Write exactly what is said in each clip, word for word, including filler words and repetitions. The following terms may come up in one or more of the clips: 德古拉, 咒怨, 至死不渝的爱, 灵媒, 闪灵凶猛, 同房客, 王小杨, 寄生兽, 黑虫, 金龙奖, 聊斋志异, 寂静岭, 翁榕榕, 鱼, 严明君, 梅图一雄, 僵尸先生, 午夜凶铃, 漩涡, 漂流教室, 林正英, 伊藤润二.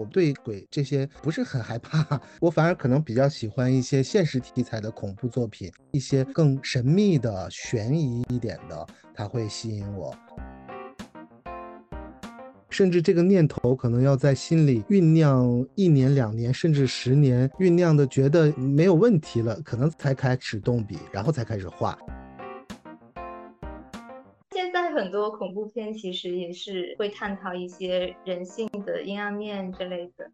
我对鬼这些不是很害怕，我反而可能比较喜欢一些现实题材的恐怖作品，一些更神秘的、悬疑一点的，它会吸引我。甚至这个念头可能要在心里酝酿一年、两年，甚至十年，酝酿的觉得没有问题了，可能才开始动笔，然后才开始画。现在很多恐怖片其实也是会探讨一些人性的阴暗面之类的。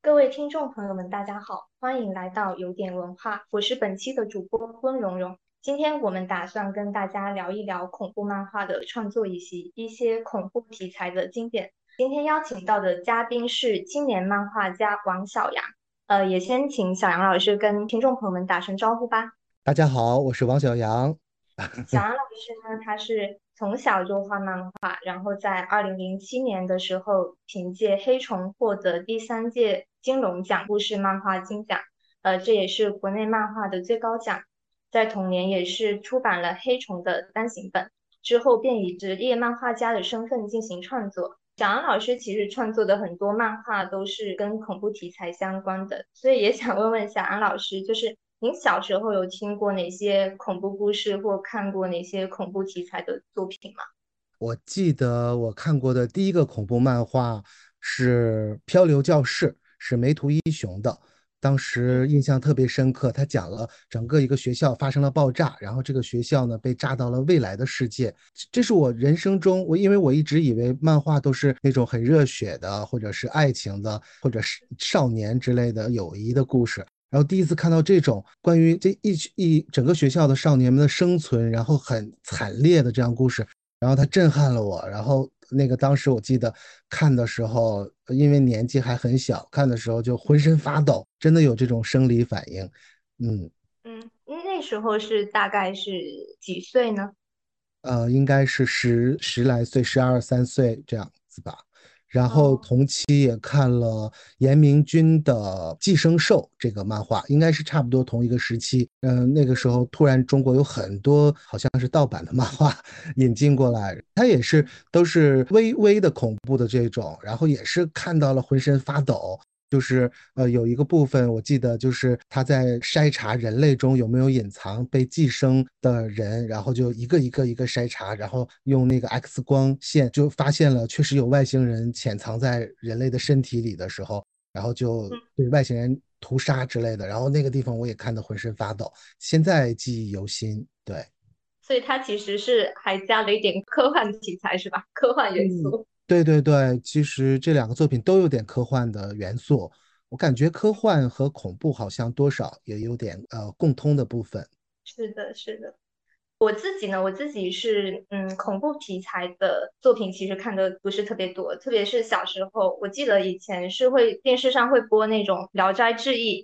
各位听众朋友们，大家好，欢迎来到有点文化，我是本期的主播温蓉蓉。今天我们打算跟大家聊一聊恐怖漫画的创作以及一些恐怖题材的经典。今天邀请到的嘉宾是青年漫画家王小杨。呃，也先请小杨老师跟听众朋友们打声招呼吧。大家好，我是王小杨。小杨老师呢，他是从小就画漫画，然后在二零零七年的时候，凭借《黑虫》获得第三届金龙奖故事漫画金奖，呃，这也是国内漫画的最高奖。在同年，也是出版了《黑虫》的单行本，之后便以职业漫画家的身份进行创作。小杨老师其实创作的很多漫画都是跟恐怖题材相关的，所以也想问问小杨老师，就是您小时候有听过哪些恐怖故事或看过哪些恐怖题材的作品吗？我记得我看过的第一个恐怖漫画是《漂流教室》，是梅图一雄的，当时印象特别深刻。他讲了整个一个学校发生了爆炸，然后这个学校呢被炸到了未来的世界。这是我人生中，我因为我一直以为漫画都是那种很热血的，或者是爱情的，或者是少年之类的友谊的故事，然后第一次看到这种关于这一一整个学校的少年们的生存，然后很惨烈的这样故事，然后它震撼了我。然后那个当时我记得看的时候，因为年纪还很小，看的时候就浑身发抖，真的有这种生理反应。嗯嗯，那时候是大概是几岁呢？呃，应该是十十来岁，十二三岁这样子吧。然后同期也看了严明君的《寄生兽》这个漫画，应该是差不多同一个时期。嗯、呃，那个时候突然中国有很多好像是盗版的漫画引进过来，它也是都是微微的恐怖的这种，然后也是看到了浑身发抖。就是呃有一个部分我记得，就是他在筛查人类中有没有隐藏被寄生的人，然后就一个一个一个筛查，然后用那个 X 光线就发现了确实有外星人潜藏在人类的身体里的时候，然后就对外星人屠杀之类的。然后那个地方我也看得浑身发抖，现在记忆犹新。对，所以他其实是还加了一点科幻题材是吧？科幻元素、嗯对对对，其实这两个作品都有点科幻的元素，我感觉科幻和恐怖好像多少也有点呃共通的部分。是的，是的。我自己呢，我自己是嗯，恐怖题材的作品其实看的不是特别多，特别是小时候，我记得以前是会电视上会播那种《聊斋志异》，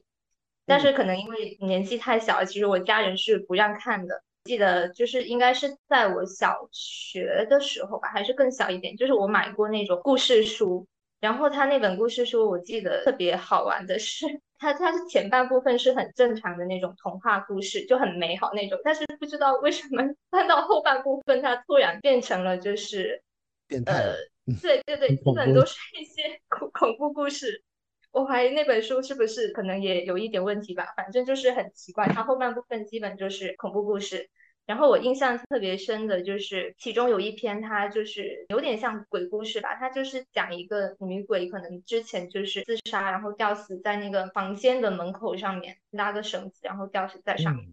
但是可能因为年纪太小，其实我家人是不让看的。记得就是应该是在我小学的时候吧，还是更小一点，就是我买过那种故事书，然后他那本故事书我记得特别好玩的是他他是前半部分是很正常的那种童话故事，就很美好那种，但是不知道为什么翻到后半部分他突然变成了就是变态、呃、对对对，基本都是一些恐怖故事。我怀疑那本书是不是可能也有一点问题吧，反正就是很奇怪，它后半部分基本就是恐怖故事。然后我印象特别深的就是其中有一篇，它就是有点像鬼故事吧，它就是讲一个女鬼可能之前就是自杀，然后吊死在那个房间的门口上面，拉个绳子然后吊死在上面。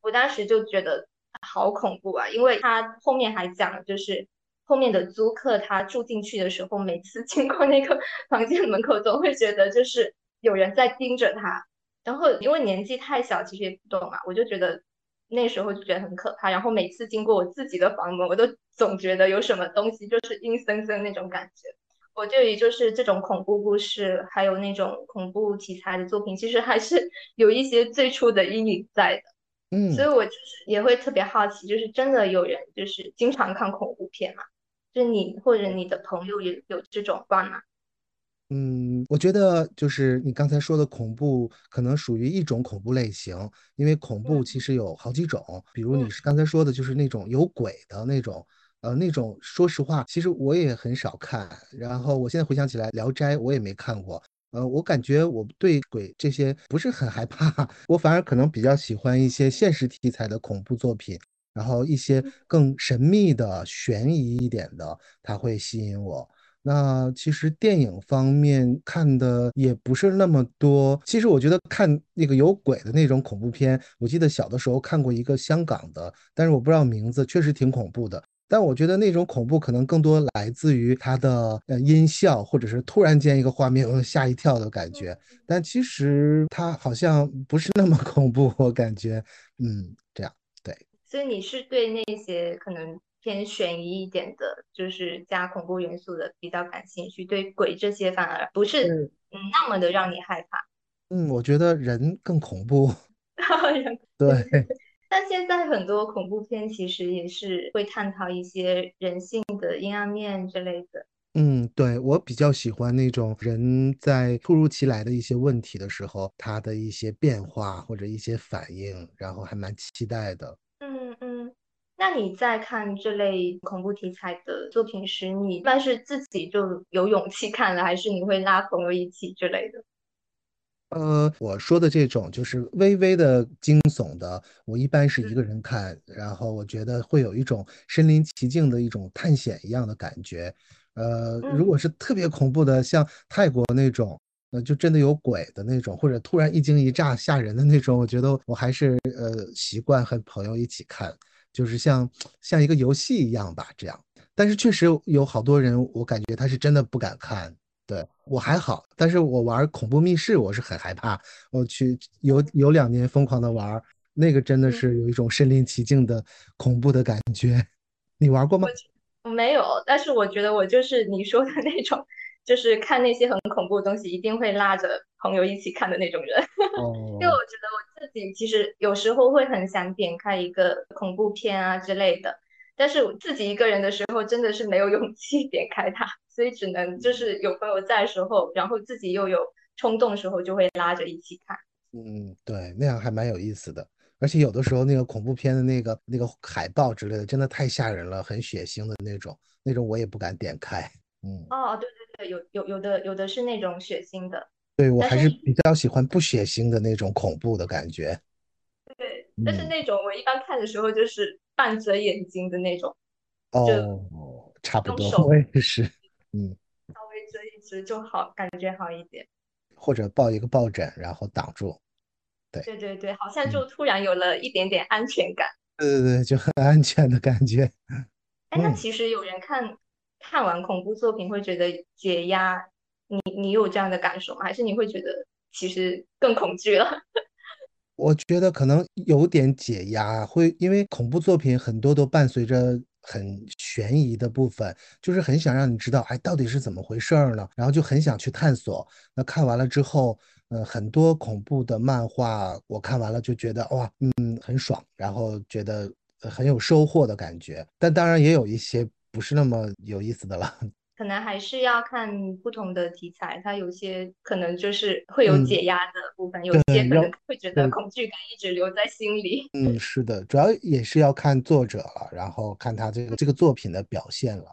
我当时就觉得好恐怖啊，因为它后面还讲了就是后面的租客他住进去的时候，每次经过那个房间门口总会觉得就是有人在盯着他，然后因为年纪太小其实也不懂嘛，我就觉得那时候就觉得很可怕，然后每次经过我自己的房门我都总觉得有什么东西就是阴森森那种感觉。我对于就是这种恐怖故事还有那种恐怖题材的作品其实还是有一些最初的阴影在的。嗯，所以我就是也会特别好奇，就是真的有人就是经常看恐怖片嘛？就是你或者你的朋友也有这种观吗？嗯，我觉得就是你刚才说的恐怖可能属于一种恐怖类型，因为恐怖其实有好几种，比如你刚才说的就是那种有鬼的那种，呃，那种说实话，其实我也很少看。然后我现在回想起来，《聊斋》我也没看过。呃，我感觉我对鬼这些不是很害怕，我反而可能比较喜欢一些现实题材的恐怖作品，然后一些更神秘的、悬疑一点的，它会吸引我。那其实电影方面看的也不是那么多。其实我觉得看那个有鬼的那种恐怖片，我记得小的时候看过一个香港的，但是我不知道名字，确实挺恐怖的。但我觉得那种恐怖可能更多来自于它的呃音效，或者是突然间一个画面我吓一跳的感觉。但其实它好像不是那么恐怖，我感觉，嗯，这样对。所以你是对那些可能偏悬疑一点的，就是加恐怖元素的比较感兴趣，对鬼这些反而不是嗯那么的让你害怕。嗯，我觉得人更恐怖。对。但现在很多恐怖片其实也是会探讨一些人性的阴暗面之类的。嗯，对，我比较喜欢那种人在突如其来的一些问题的时候，他的一些变化或者一些反应，然后还蛮期待的。嗯嗯，那你在看这类恐怖题材的作品时，你一般是自己就有勇气看了，还是你会拉朋友一起之类的？呃，我说的这种就是微微的惊悚的，我一般是一个人看，然后我觉得会有一种身临其境的一种探险一样的感觉。呃，如果是特别恐怖的，像泰国那种，呃，就真的有鬼的那种，或者突然一惊一乍吓人的那种，我觉得我还是呃习惯和朋友一起看，就是像像一个游戏一样吧，这样。但是确实有好多人，我感觉他是真的不敢看。对，我还好，但是我玩恐怖密室，我是很害怕。我去有有两年疯狂的玩，那个真的是有一种身临其境的恐怖的感觉。你玩过吗？我没有，但是我觉得我就是你说的那种，就是看那些很恐怖的东西，一定会拉着朋友一起看的那种人。因为我觉得我自己其实有时候会很想点开一个恐怖片啊之类的。但是我自己一个人的时候，真的是没有勇气点开它，所以只能就是有朋友在的时候，然后自己又有冲动的时候，就会拉着一起看。嗯，对，那样还蛮有意思的。而且有的时候那个恐怖片的那个那个海报之类的，真的太吓人了，很血腥的那种，那种我也不敢点开。嗯，哦，对对对，有有有的有的是那种血腥的。对，我还是比较喜欢不血腥的那种恐怖的感觉。对，但是那种我一般看的时候就是半遮眼睛的那种，哦，差不多，我也是，嗯，稍微遮一遮就好，感觉好一点。或者抱一个抱枕，然后挡住。对对对对，好像就突然有了一点点安全感。嗯、对对对，就很安全的感觉。哎，那其实有人看、嗯、看完恐怖作品会觉得解压，你你有这样的感受吗？还是你会觉得其实更恐惧了？我觉得可能有点解压，会因为恐怖作品很多都伴随着很悬疑的部分，就是很想让你知道，哎，到底是怎么回事儿呢？然后就很想去探索。那看完了之后，呃，很多恐怖的漫画我看完了就觉得哇，嗯，很爽，然后觉得很有收获的感觉。但当然也有一些不是那么有意思的了。可能还是要看不同的题材，它有些可能就是会有解压的部分，嗯、有些可能会觉得恐惧感一直留在心里。嗯，是的，主要也是要看作者了，然后看他这个这个作品的表现了。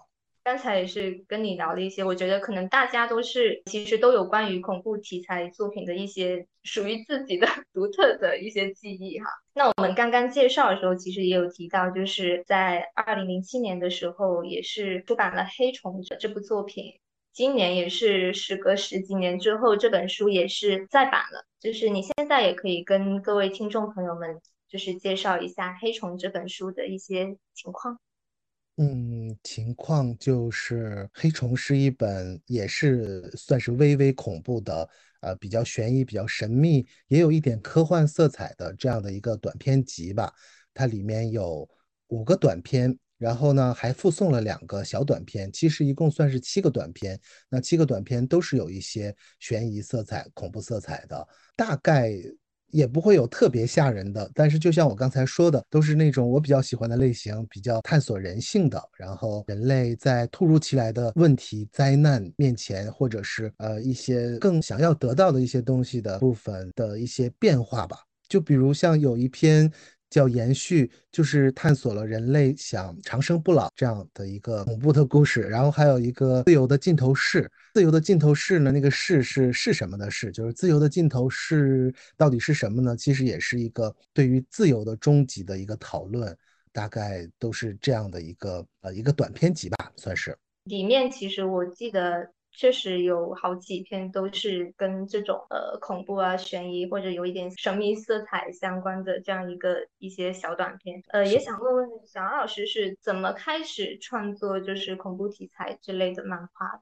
刚才也是跟你聊了一些，我觉得可能大家都是其实都有关于恐怖题材作品的一些属于自己的独特的一些记忆哈。那我们刚刚介绍的时候，其实也有提到，就是在二零零七年的时候，也是出版了《黑虫者》这部作品。今年也是时隔十几年之后，这本书也是再版了。就是你现在也可以跟各位听众朋友们，就是介绍一下《黑虫》这本书的一些情况。嗯，情况就是《黑虫》是一本也是算是微微恐怖的，呃，比较悬疑、比较神秘，也有一点科幻色彩的这样的一个短篇集吧。它里面有五个短篇，然后呢还附送了两个小短篇，其实一共算是七个短篇。那七个短篇都是有一些悬疑色彩、恐怖色彩的，大概也不会有特别吓人的，但是就像我刚才说的，都是那种我比较喜欢的类型，比较探索人性的，然后人类在突如其来的问题、灾难面前，或者是呃一些更想要得到的一些东西的部分的一些变化吧。就比如像有一篇叫延续，就是探索了人类想长生不老这样的一个恐怖的故事。然后还有一个自由的尽头是，自由的尽头是呢，那个是是是什么的是，就是自由的尽头是到底是什么呢？其实也是一个对于自由的终极的一个讨论，大概都是这样的一个呃一个短篇集吧，算是。里面其实我记得确实有好几篇都是跟这种呃恐怖啊、悬疑或者有一点神秘色彩相关的这样一个一些小短片。呃，也想问问小杨老师是怎么开始创作就是恐怖题材之类的漫画的？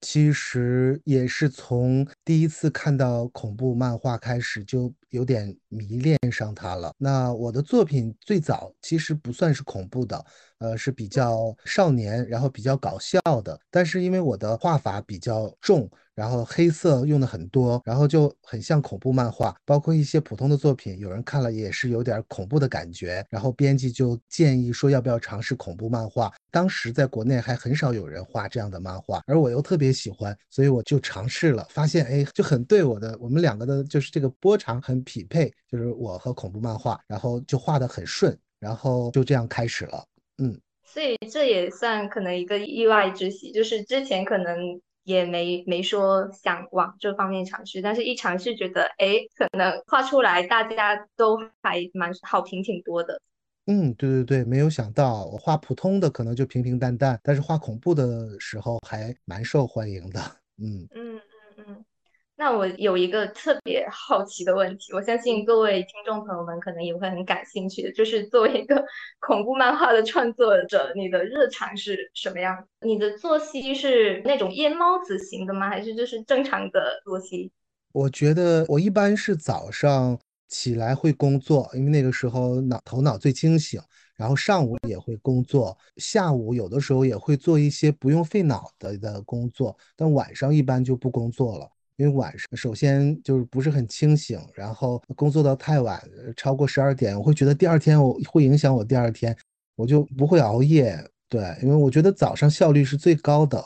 其实也是从第一次看到恐怖漫画开始就有点迷恋上它了。那我的作品最早其实不算是恐怖的，呃，是比较少年，然后比较搞笑的。但是因为我的画法比较重，然后黑色用的很多，然后就很像恐怖漫画。包括一些普通的作品，有人看了也是有点恐怖的感觉。然后编辑就建议说要不要尝试恐怖漫画。当时在国内还很少有人画这样的漫画，而我又特别喜欢，所以我就尝试了，发现哎就很对我的，我们两个的就是这个波长很匹配，就是我和恐怖漫画，然后就画得很顺，然后就这样开始了。嗯，所以这也算可能一个意外之喜，就是之前可能也没没说想往这方面尝试，但是一尝试觉得哎可能画出来大家都还蛮好评挺多的。嗯，对对对，没有想到我画普通的可能就平平淡淡，但是画恐怖的时候还蛮受欢迎的。嗯嗯嗯嗯。那我有一个特别好奇的问题，我相信各位听众朋友们可能也会很感兴趣的，就是作为一个恐怖漫画的创作者，你的日常是什么样？你的作息是那种夜猫子型的吗？还是就是正常的作息？我觉得我一般是早上起来会工作，因为那个时候脑头脑最清醒，然后上午也会工作，下午有的时候也会做一些不用费脑的的工作，但晚上一般就不工作了，因为晚上首先就是不是很清醒，然后工作到太晚，超过十二点我会觉得第二天我会影响我第二天，我就不会熬夜。对，因为我觉得早上效率是最高的，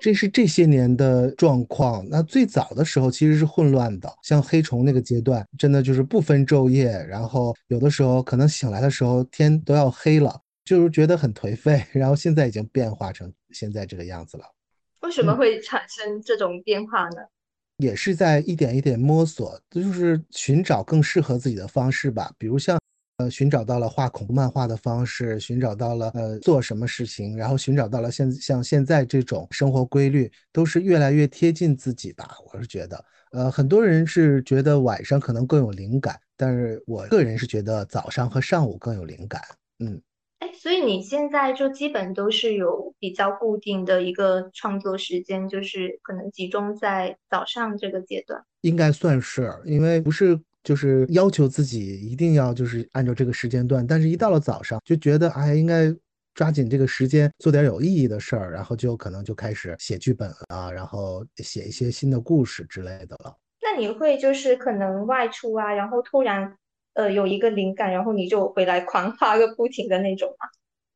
这是这些年的状况。那最早的时候其实是混乱的，像黑虫那个阶段真的就是不分昼夜，然后有的时候可能醒来的时候天都要黑了，就是觉得很颓废，然后现在已经变化成现在这个样子了。为什么会产生这种变化呢？嗯，也是在一点一点摸索，就是寻找更适合自己的方式吧。比如像呃，寻找到了画恐怖漫画的方式，寻找到了呃做什么事情，然后寻找到了现像现在这种生活规律，都是越来越贴近自己吧。我是觉得，呃，很多人是觉得晚上可能更有灵感，但是我个人是觉得早上和上午更有灵感。嗯，哎，所以你现在就基本都是有比较固定的一个创作时间，就是可能集中在早上这个阶段，应该算是，因为不是。就是要求自己一定要就是按照这个时间段，但是一到了早上就觉得哎应该抓紧这个时间做点有意义的事儿，然后就可能就开始写剧本啊，然后写一些新的故事之类的了。那你会就是可能外出啊，然后突然呃有一个灵感，然后你就回来狂画个不停的那种吗？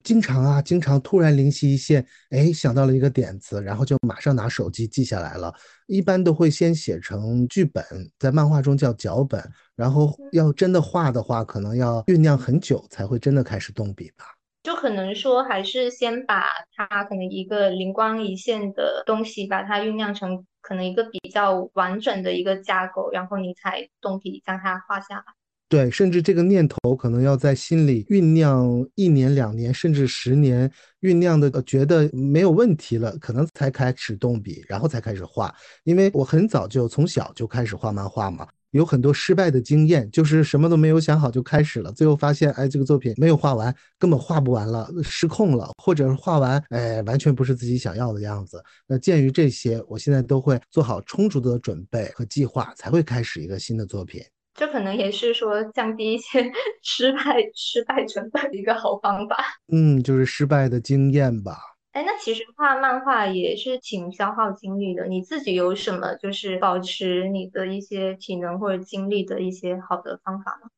经常啊，经常突然灵机一现，哎，想到了一个点子，然后就马上拿手机记下来了。一般都会先写成剧本，在漫画中叫脚本，然后要真的画的话，可能要酝酿很久才会真的开始动笔吧。就可能说，还是先把它可能一个灵光一现的东西，把它酝酿成可能一个比较完整的一个架构，然后你才动笔将它画下来。对，甚至这个念头可能要在心里酝酿一年两年甚至十年，酝酿的觉得没有问题了，可能才开始动笔，然后才开始画。因为我很早就从小就开始画漫画嘛，有很多失败的经验，就是什么都没有想好就开始了，最后发现哎，这个作品没有画完，根本画不完了，失控了，或者是画完哎，完全不是自己想要的样子。那鉴于这些，我现在都会做好充足的准备和计划，才会开始一个新的作品。这可能也是说降低一些失败失败成本的一个好方法。嗯，就是失败的经验吧。哎，那其实画漫画也是挺消耗精力的，你自己有什么就是保持你的一些体能或者精力的一些好的方法吗？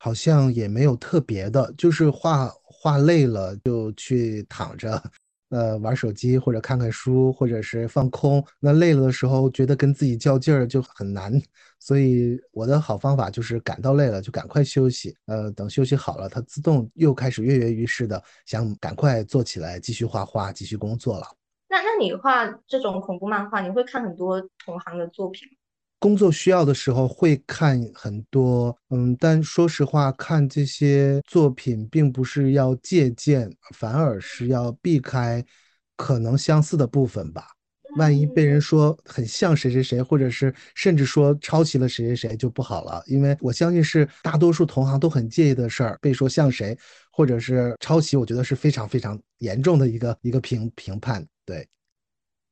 好像也没有特别的，就是画画累了就去躺着，呃玩手机或者看看书或者是放空，那累了的时候觉得跟自己较劲儿就很难，所以我的好方法就是感到累了就赶快休息，呃，等休息好了它自动又开始跃跃欲试的想赶快坐起来继续画画继续工作了。那那你画这种恐怖漫画你会看很多同行的作品？工作需要的时候会看很多，嗯，但说实话看这些作品并不是要借鉴，反而是要避开可能相似的部分吧，万一被人说很像谁谁谁，或者是甚至说抄袭了谁谁谁就不好了，因为我相信是大多数同行都很介意的事儿，被说像谁或者是抄袭我觉得是非常非常严重的一个一个评评判。对，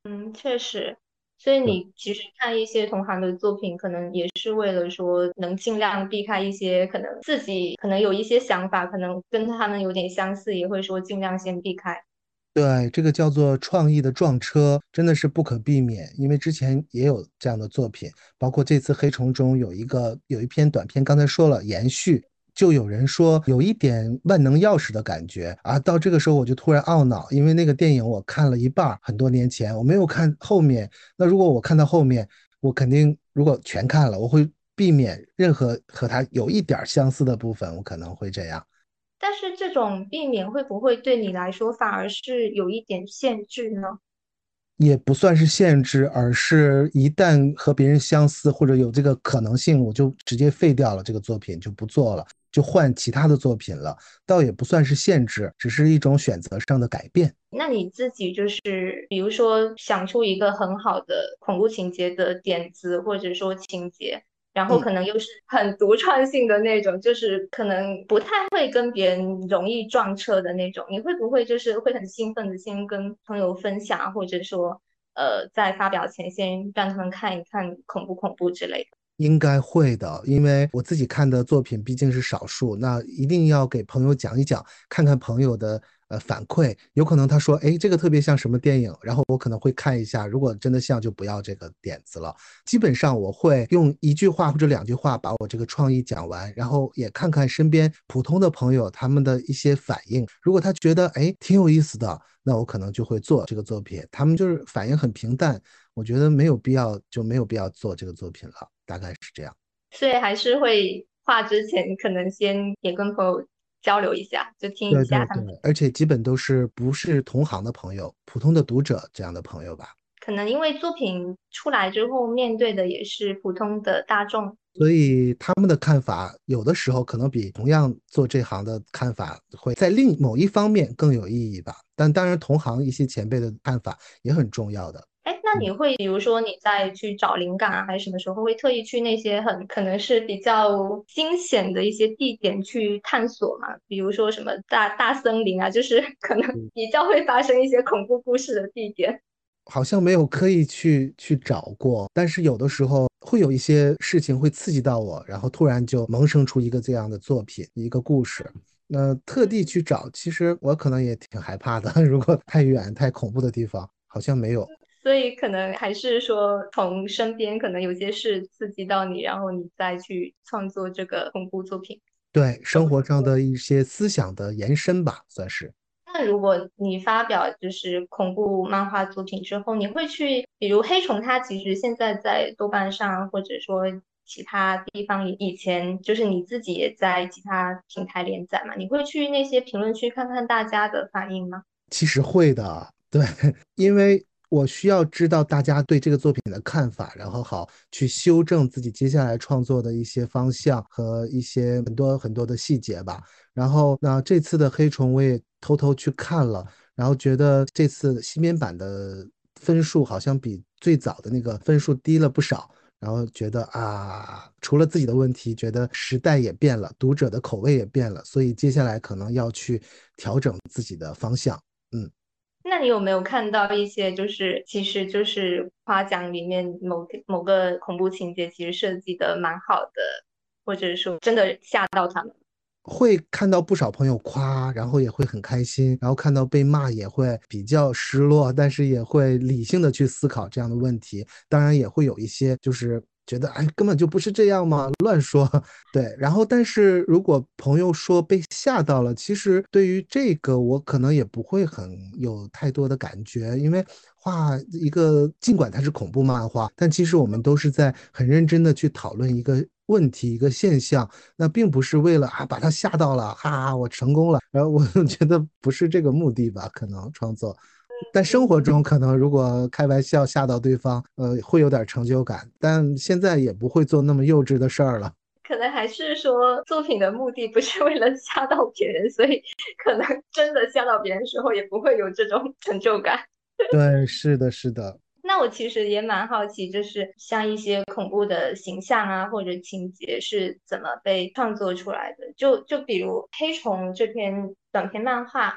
嗯，确实，所以你其实看一些同行的作品可能也是为了说能尽量避开一些可能自己可能有一些想法可能跟他们有点相似，也会说尽量先避开。对，这个叫做创意的撞车，真的是不可避免，因为之前也有这样的作品，包括这次黑虫中有一个有一篇短片刚才说了延续，就有人说有一点万能钥匙的感觉啊，到这个时候我就突然懊恼，因为那个电影我看了一半，很多年前我没有看后面，那如果我看到后面我肯定如果全看了我会避免任何和它有一点相似的部分，我可能会这样。但是这种避免会不会对你来说反而是有一点限制呢？也不算是限制，而是一旦和别人相似或者有这个可能性我就直接废掉了，这个作品就不做了，就换其他的作品了，倒也不算是限制，只是一种选择上的改变。那你自己就是比如说想出一个很好的恐怖情节的点子或者说情节，然后可能又是很独创性的那种、嗯、就是可能不太会跟别人容易撞车的那种，你会不会就是会很兴奋的先跟朋友分享，或者说呃，在发表前先让他们看一看恐不恐怖之类的？应该会的，因为我自己看的作品毕竟是少数，那一定要给朋友讲一讲，看看朋友的呃反馈，有可能他说哎，这个特别像什么电影，然后我可能会看一下，如果真的像就不要这个点子了。基本上我会用一句话或者两句话把我这个创意讲完，然后也看看身边普通的朋友他们的一些反应，如果他觉得哎挺有意思的，那我可能就会做这个作品，他们就是反应很平淡，我觉得没有必要就没有必要做这个作品了，大概是这样。所以还是会画之前可能先也跟朋友交流一下，就听一下他们。对对对，而且基本都是不是同行的朋友，普通的读者这样的朋友吧。可能因为作品出来之后面对的也是普通的大众，所以他们的看法有的时候可能比同样做这行的看法会在另某一方面更有意义吧，但当然同行一些前辈的看法也很重要的。哎，那你会比如说你在去找灵感啊，还是什么时候会特意去那些很可能是比较惊险的一些地点去探索嘛？比如说什么大大森林啊，就是可能比较会发生一些恐怖故事的地点。好像没有刻意去去找过，但是有的时候会有一些事情会刺激到我，然后突然就萌生出一个这样的作品，一个故事。那特地去找，其实我可能也挺害怕的，如果太远太恐怖的地方，好像没有。所以可能还是说从身边可能有些事刺激到你，然后你再去创作这个恐怖作品。对，生活上的一些思想的延伸吧，算是。那如果你发表就是恐怖漫画作品之后，你会去比如黑虫，它其实现在在豆瓣上或者说其他地方，以前就是你自己也在其他平台连载嘛，你会去那些评论区看看大家的反应吗？其实会的，对，因为我需要知道大家对这个作品的看法，然后好去修正自己接下来创作的一些方向和一些很多很多的细节吧。然后那这次的黑虫我也偷偷去看了，然后觉得这次新编版的分数好像比最早的那个分数低了不少，然后觉得啊，除了自己的问题，觉得时代也变了，读者的口味也变了，所以接下来可能要去调整自己的方向。嗯，那你有没有看到一些就是其实就是夸奖里面某某个恐怖情节其实设计的蛮好的，或者说真的吓到他们？会看到不少朋友夸，然后也会很开心，然后看到被骂也会比较失落，但是也会理性的去思考这样的问题，当然也会有一些就是觉得哎根本就不是这样嘛，乱说。对，然后但是如果朋友说被吓到了，其实对于这个我可能也不会很有太多的感觉，因为画一个尽管它是恐怖漫画，但其实我们都是在很认真的去讨论一个问题一个现象，那并不是为了啊把他吓到了哈、啊、我成功了，然后我觉得不是这个目的吧，可能创作。但生活中可能如果开玩笑吓到对方呃会有点成就感，但现在也不会做那么幼稚的事儿了。可能还是说作品的目的不是为了吓到别人，所以可能真的吓到别人之后也不会有这种成就感。对，是的是的。那我其实也蛮好奇，就是像一些恐怖的形象啊或者情节是怎么被创作出来的，就就比如黑虫这篇短篇漫画，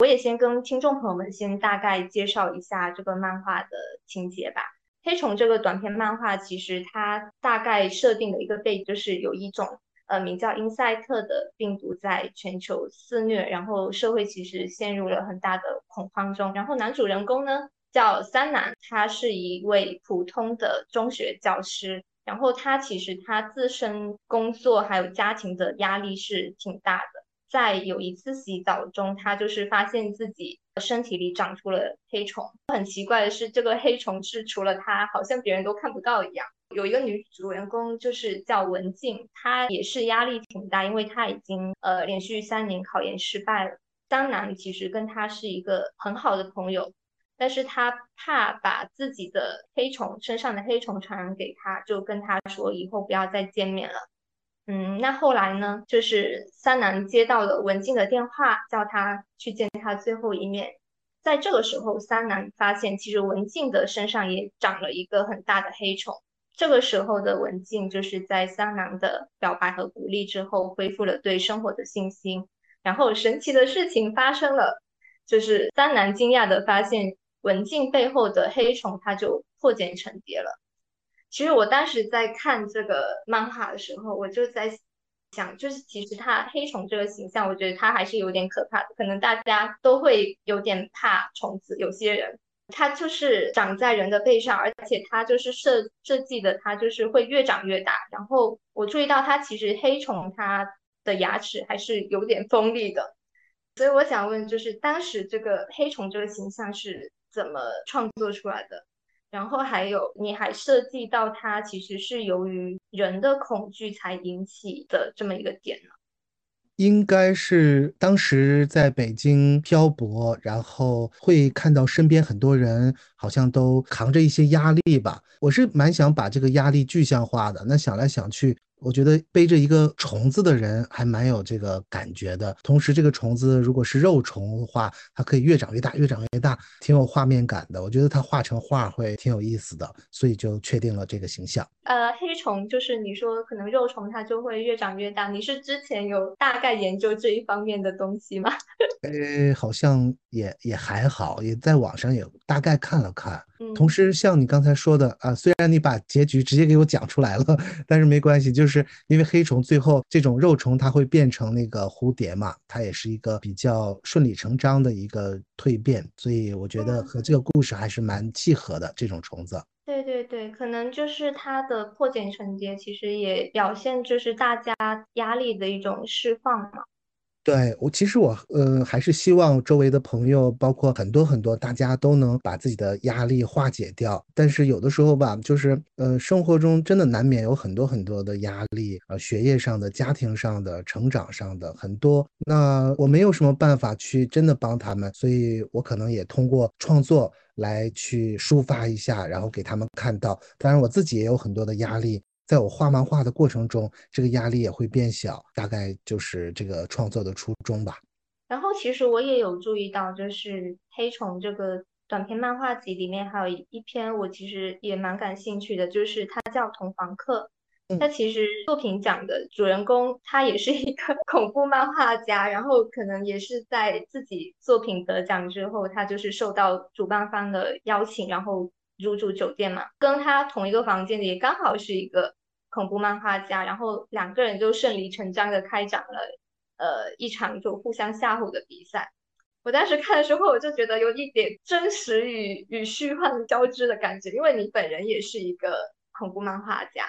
我也先跟听众朋友们先大概介绍一下这个漫画的情节吧。黑虫这个短篇漫画其实它大概设定的一个背景就是有一种呃，名叫因赛特的病毒在全球肆虐，然后社会其实陷入了很大的恐慌中。然后男主人公呢叫三男，他是一位普通的中学教师，然后他其实他自身工作还有家庭的压力是挺大的。在有一次洗澡中，他就是发现自己身体里长出了黑虫，很奇怪的是这个黑虫是除了他好像别人都看不到一样。有一个女主人公就是叫文静，她也是压力挺大，因为她已经呃连续三年考研失败了。三男其实跟她是一个很好的朋友，但是他怕把自己的黑虫身上的黑虫传染给他，就跟他说以后不要再见面了。嗯，那后来呢就是三男接到了文静的电话，叫他去见他最后一面。在这个时候三男发现其实文静的身上也长了一个很大的黑虫。这个时候的文静就是在三男的表白和鼓励之后恢复了对生活的信心。然后神奇的事情发生了，就是三男惊讶的发现文静背后的黑虫它就破茧成蝶了。其实我当时在看这个漫画的时候，我就在想，就是其实它黑虫这个形象我觉得它还是有点可怕的，可能大家都会有点怕虫子，有些人它就是长在人的背上，而且它就是设设计的它就是会越长越大。然后我注意到它其实黑虫它的牙齿还是有点锋利的，所以我想问就是当时这个黑虫这个形象是怎么创作出来的，然后还有你还涉及到它其实是由于人的恐惧才引起的这么一个点呢？应该是当时在北京漂泊，然后会看到身边很多人好像都扛着一些压力吧，我是蛮想把这个压力具象化的。那想来想去我觉得背着一个虫子的人还蛮有这个感觉的，同时这个虫子如果是肉虫的话它可以越长越大越长越大，挺有画面感的，我觉得它画成画会挺有意思的，所以就确定了这个形象。呃，黑虫就是你说可能肉虫它就会越长越大，你是之前有大概研究这一方面的东西吗？呃，好像也也还好，也在网上也大概看了看。同时像你刚才说的啊，虽然你把结局直接给我讲出来了，但是没关系，就是因为黑虫最后这种肉虫它会变成那个蝴蝶嘛，它也是一个比较顺理成章的一个蜕变，所以我觉得和这个故事还是蛮契合的这种虫子。对对对，可能就是它的破茧成蝶其实也表现就是大家压力的一种释放嘛。对，我其实我呃还是希望周围的朋友包括很多很多大家都能把自己的压力化解掉，但是有的时候吧就是呃生活中真的难免有很多很多的压力，呃学业上的家庭上的成长上的很多，那我没有什么办法去真的帮他们，所以我可能也通过创作来去抒发一下，然后给他们看到。当然我自己也有很多的压力，在我画漫画的过程中这个压力也会变小，大概就是这个创作的初衷吧。然后其实我也有注意到就是黑虫这个短篇漫画集里面还有一篇我其实也蛮感兴趣的，就是它叫同房客。它其实作品讲的主人公他也是一个恐怖漫画家，然后可能也是在自己作品得奖之后他就是受到主办方的邀请，然后入住酒店嘛，跟他同一个房间的也刚好是一个恐怖漫画家，然后两个人就顺理成章的开展了呃一场就互相吓唬的比赛。我当时看的时候我就觉得有一点真实与与虚幻交织的感觉，因为你本人也是一个恐怖漫画家，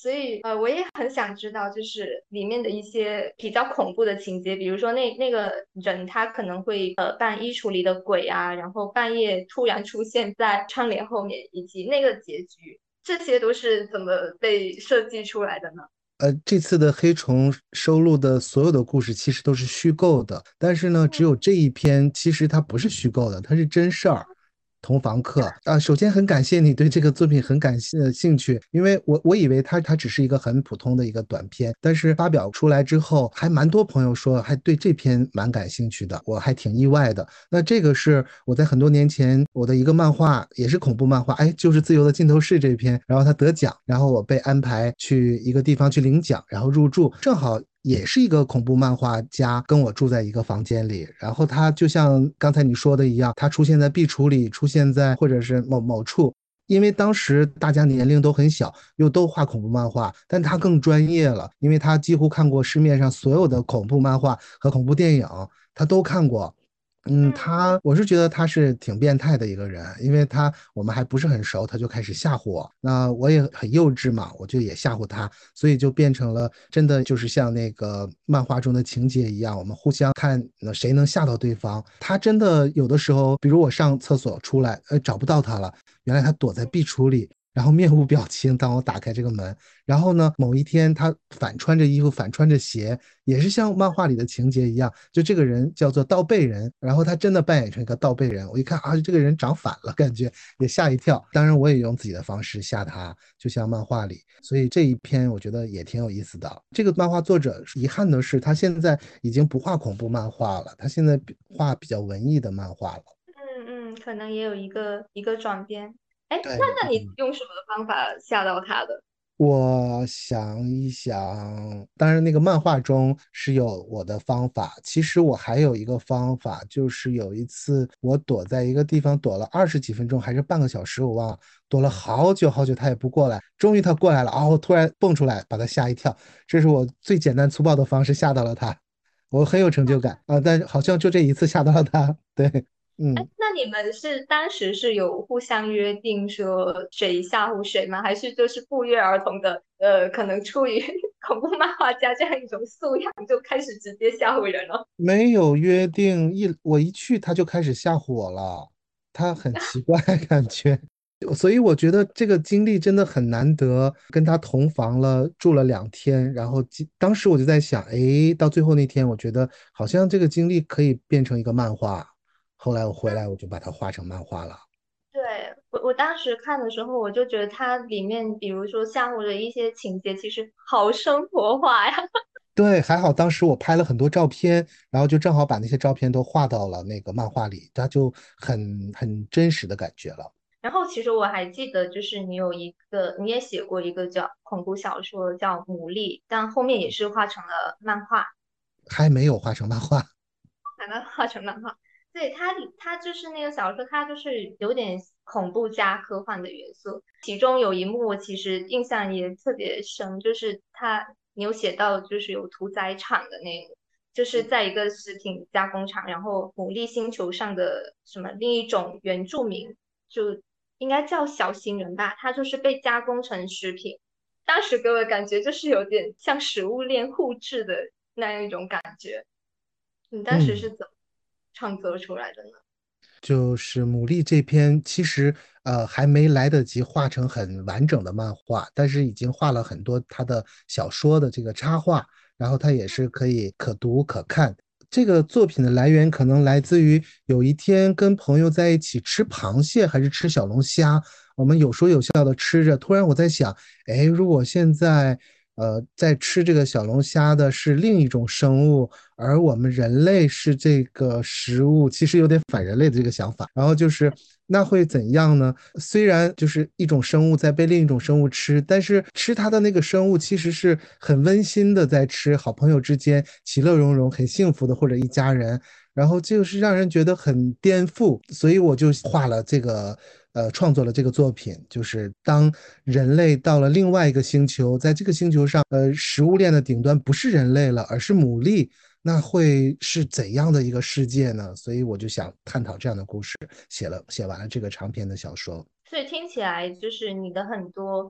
所以呃，我也很想知道就是里面的一些比较恐怖的情节，比如说那那个人他可能会呃扮衣橱里的鬼啊，然后半夜突然出现在窗帘后面，以及那个结局，这些都是怎么被设计出来的呢？呃，这次的黑虫收录的所有的故事其实都是虚构的，但是呢只有这一篇其实它不是虚构的，它是真事儿。同房客啊，首先很感谢你对这个作品很感兴趣，因为我我以为它它只是一个很普通的一个短片，但是发表出来之后还蛮多朋友说还对这篇蛮感兴趣的，我还挺意外的。那这个是我在很多年前我的一个漫画，也是恐怖漫画，哎，就是自由的尽头是这篇，然后它得奖，然后我被安排去一个地方去领奖，然后入住，正好也是一个恐怖漫画家跟我住在一个房间里，然后他就像刚才你说的一样，他出现在壁橱里，出现在或者是某某处，因为当时大家年龄都很小，又都画恐怖漫画，但他更专业了，因为他几乎看过市面上所有的恐怖漫画和恐怖电影，他都看过。嗯，他我是觉得他是挺变态的一个人，因为他我们还不是很熟，他就开始吓唬我，那我也很幼稚嘛，我就也吓唬他，所以就变成了真的就是像那个漫画中的情节一样，我们互相看谁能吓到对方。他真的有的时候比如我上厕所出来呃，找不到他了，原来他躲在壁橱里，然后面无表情当我打开这个门，然后呢某一天他反穿着衣服反穿着鞋，也是像漫画里的情节一样，就这个人叫做倒背人，然后他真的扮演成一个倒背人，我一看啊，这个人长反了，感觉也吓一跳，当然我也用自己的方式吓他，就像漫画里。所以这一篇我觉得也挺有意思的。这个漫画作者遗憾的是他现在已经不画恐怖漫画了，他现在画比较文艺的漫画了。嗯嗯，可能也有一个一个转变。哎，那那你用什么方法吓到他的？我想一想，当然那个漫画中是有我的方法，其实我还有一个方法，就是有一次我躲在一个地方躲了二十几分钟还是半个小时我忘了，躲了好久好久他也不过来，终于他过来了啊！我突然蹦出来把他吓一跳，这是我最简单粗暴的方式吓到了他，我很有成就感啊！但好像就这一次吓到了他。对。嗯，那你们是当时是有互相约定说谁吓唬谁吗？还是就是不约而同的呃，可能出于恐怖漫画家这样一种素养就开始直接吓唬人了？没有约定，一我一去他就开始吓唬我了，他很奇怪感觉所以我觉得这个经历真的很难得，跟他同房了住了两天，然后当时我就在想，哎，到最后那天我觉得好像这个经历可以变成一个漫画，后来我回来我就把它画成漫画了。对，我我当时看的时候我就觉得它里面比如说吓唬的一些情节其实好生活化呀。对，还好当时我拍了很多照片，然后就正好把那些照片都画到了那个漫画里，它就很很真实的感觉了。然后其实我还记得就是你有一个你也写过一个叫恐怖小说叫牡蛎，但后面也是画成了漫画。还没有画成漫画。还没有画成漫画。对，它它就是那个小说，它就是有点恐怖加科幻的元素。其中有一幕我其实印象也特别深，就是它你有写到就是有屠宰场的那一幕，就是在一个食品加工厂，然后牡蛎星球上的什么另一种原住民，就应该叫小型人吧，他就是被加工成食品。当时给我感觉就是有点像食物链互质的那样一种感觉。你当时是怎么？嗯，创作出来的呢？就是牡蛎这篇其实呃还没来得及画成很完整的漫画，但是已经画了很多他的小说的这个插画，然后它也是可以可读可看。这个作品的来源可能来自于有一天跟朋友在一起吃螃蟹还是吃小龙虾，我们有说有笑的吃着，突然我在想，哎，如果现在呃，在吃这个小龙虾的是另一种生物，而我们人类是这个食物，其实有点反人类的这个想法。然后就是那会怎样呢？虽然就是一种生物在被另一种生物吃，但是吃它的那个生物其实是很温馨的，在吃，好朋友之间其乐融融，很幸福的，或者一家人。然后就是让人觉得很颠覆，所以我就画了这个呃，创作了这个作品，就是当人类到了另外一个星球，在这个星球上呃，食物链的顶端不是人类了，而是牡蛎，那会是怎样的一个世界呢？所以我就想探讨这样的故事，写了写完了这个长篇的小说。所以听起来就是你的很多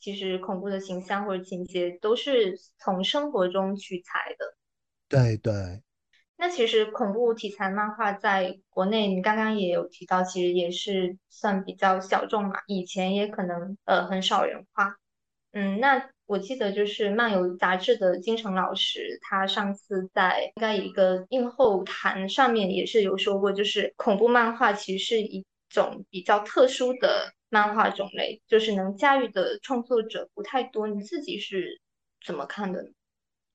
其实恐怖的形象或者情节都是从生活中取材的。对对。那其实恐怖题材漫画在国内你刚刚也有提到，其实也是算比较小众嘛，以前也可能呃很少人画。嗯，那我记得就是漫游杂志的金城老师，他上次在应该一个映后谈上面也是有说过，就是恐怖漫画其实是一种比较特殊的漫画种类，就是能驾驭的创作者不太多。你自己是怎么看的呢？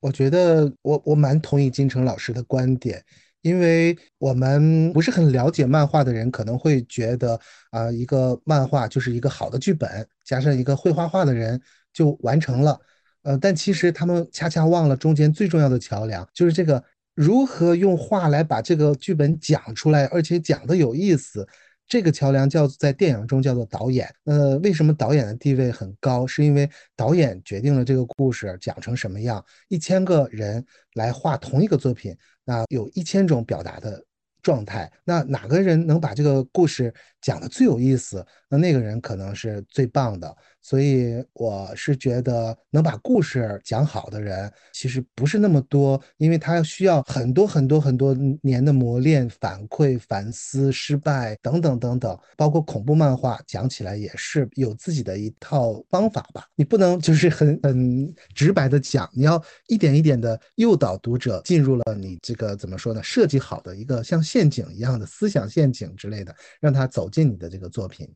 我觉得我我蛮同意金城老师的观点，因为我们不是很了解漫画的人可能会觉得啊、呃，一个漫画就是一个好的剧本加上一个会画画的人就完成了，呃，但其实他们恰恰忘了中间最重要的桥梁，就是这个如何用画来把这个剧本讲出来，而且讲得有意思。这个桥梁叫在电影中叫做导演。呃，为什么导演的地位很高？是因为导演决定了这个故事讲成什么样。一千个人来画同一个作品，那有一千种表达的状态。那哪个人能把这个故事讲得最有意思？那那个人可能是最棒的。所以我是觉得能把故事讲好的人其实不是那么多，因为他需要很多很多很多年的磨练、反馈、反思、失败等等等等，包括恐怖漫画讲起来也是有自己的一套方法吧，你不能就是很很直白的讲，你要一点一点的诱导读者进入了你这个怎么说呢，设计好的一个像陷阱一样的思想陷阱之类的，让他走进你的这个作品，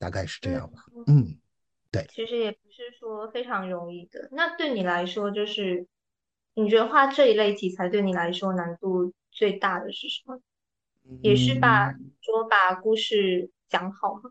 大概是这样吧。嗯，对，其实也不是说非常容易的。那对你来说，就是你觉得画这一类题材对你来说难度最大的是什么？也是把、嗯、说把故事讲好吗？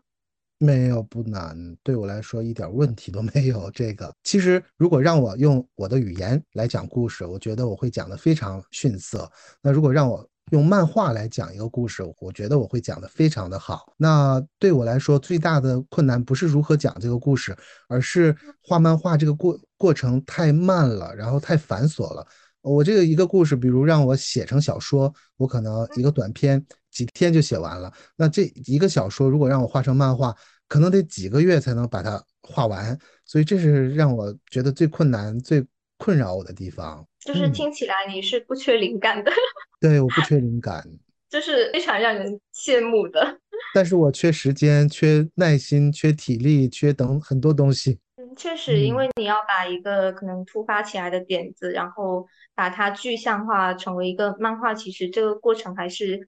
没有，不难，对我来说一点问题都没有。这个其实如果让我用我的语言来讲故事，我觉得我会讲得非常逊色。那如果让我用漫画来讲一个故事，我觉得我会讲得非常的好。那对我来说最大的困难不是如何讲这个故事，而是画漫画这个过过程太慢了，然后太繁琐了。我这个一个故事比如让我写成小说，我可能一个短篇几天就写完了，那这一个小说如果让我画成漫画可能得几个月才能把它画完，所以这是让我觉得最困难最困扰我的地方。就是听起来你是不缺灵感的、嗯、对，我不缺灵感，就是非常让人羡慕的，但是我缺时间、缺耐心、缺体力、缺等很多东西。嗯，确实，因为你要把一个可能突发起来的点子、嗯、然后把它具象化成为一个漫画，其实这个过程还是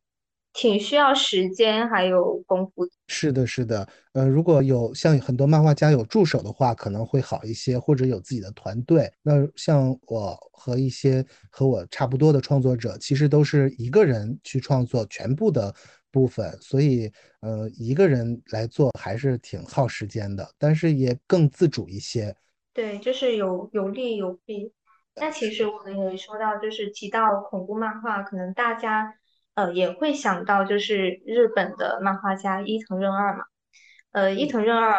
挺需要时间还有功夫。是的是的，呃，如果有像很多漫画家有助手的话可能会好一些，或者有自己的团队。那像我和一些和我差不多的创作者其实都是一个人去创作全部的部分，所以呃，一个人来做还是挺耗时间的，但是也更自主一些。对，就是有有利有弊。那其实我们也说到，就是提到恐怖漫画可能大家呃，也会想到就是日本的漫画家伊藤润二嘛，呃，伊藤润二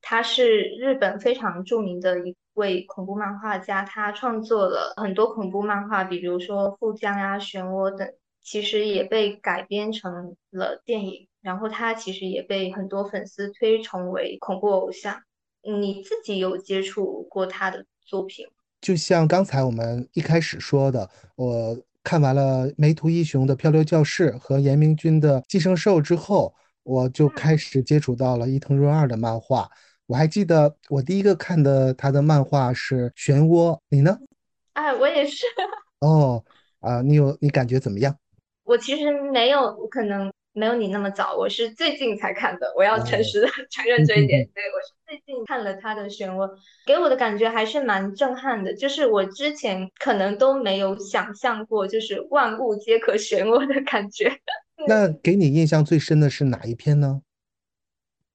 他是日本非常著名的一位恐怖漫画家，他创作了很多恐怖漫画，比如说《富江》啊、《漩涡》等，其实也被改编成了电影，然后他其实也被很多粉丝推崇为恐怖偶像。你自己有接触过他的作品？就像刚才我们一开始说的，我看完了梅图一雄的《漂流教室》和严明君的《寄生兽》之后，我就开始接触到了伊藤润二的漫画。我还记得我第一个看的他的漫画是《漩涡》，你呢？哎，我也是。哦，啊、呃，你有你感觉怎么样？我其实没有，我可能没有你那么早，我是最近才看的。我要诚实的、嗯、承认这一点，对，我是最近看了他的《漩涡》，给我的感觉还是蛮震撼的。就是我之前可能都没有想象过，就是万物皆可漩涡的感觉。那给你印象最深的是哪一篇呢？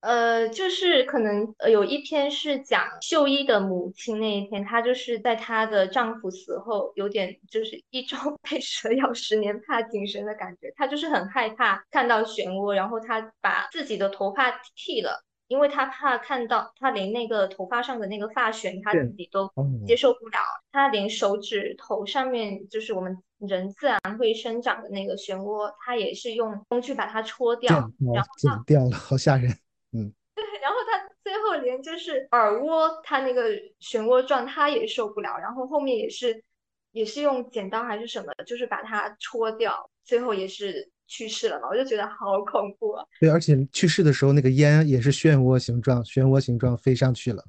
呃，就是可能有一篇是讲秀一的母亲那一篇，她就是在她的丈夫死后有点就是一朝被蛇咬十年怕井绳的感觉，她就是很害怕看到漩涡，然后她把自己的头发剃了，因为她怕看到，她连那个头发上的那个发旋她自己都接受不了，她连手指头上面就是我们人自然会生长的那个漩涡，她也是用工具把它戳掉，然后剪掉了，好吓人。嗯，对，然后他最后连就是耳蜗它那个漩涡状它也受不了，然后后面也是也是用剪刀还是什么就是把它戳掉，最后也是去世了嘛，我就觉得好恐怖啊。对，而且去世的时候那个烟也是漩涡形状，漩涡形状飞上去了。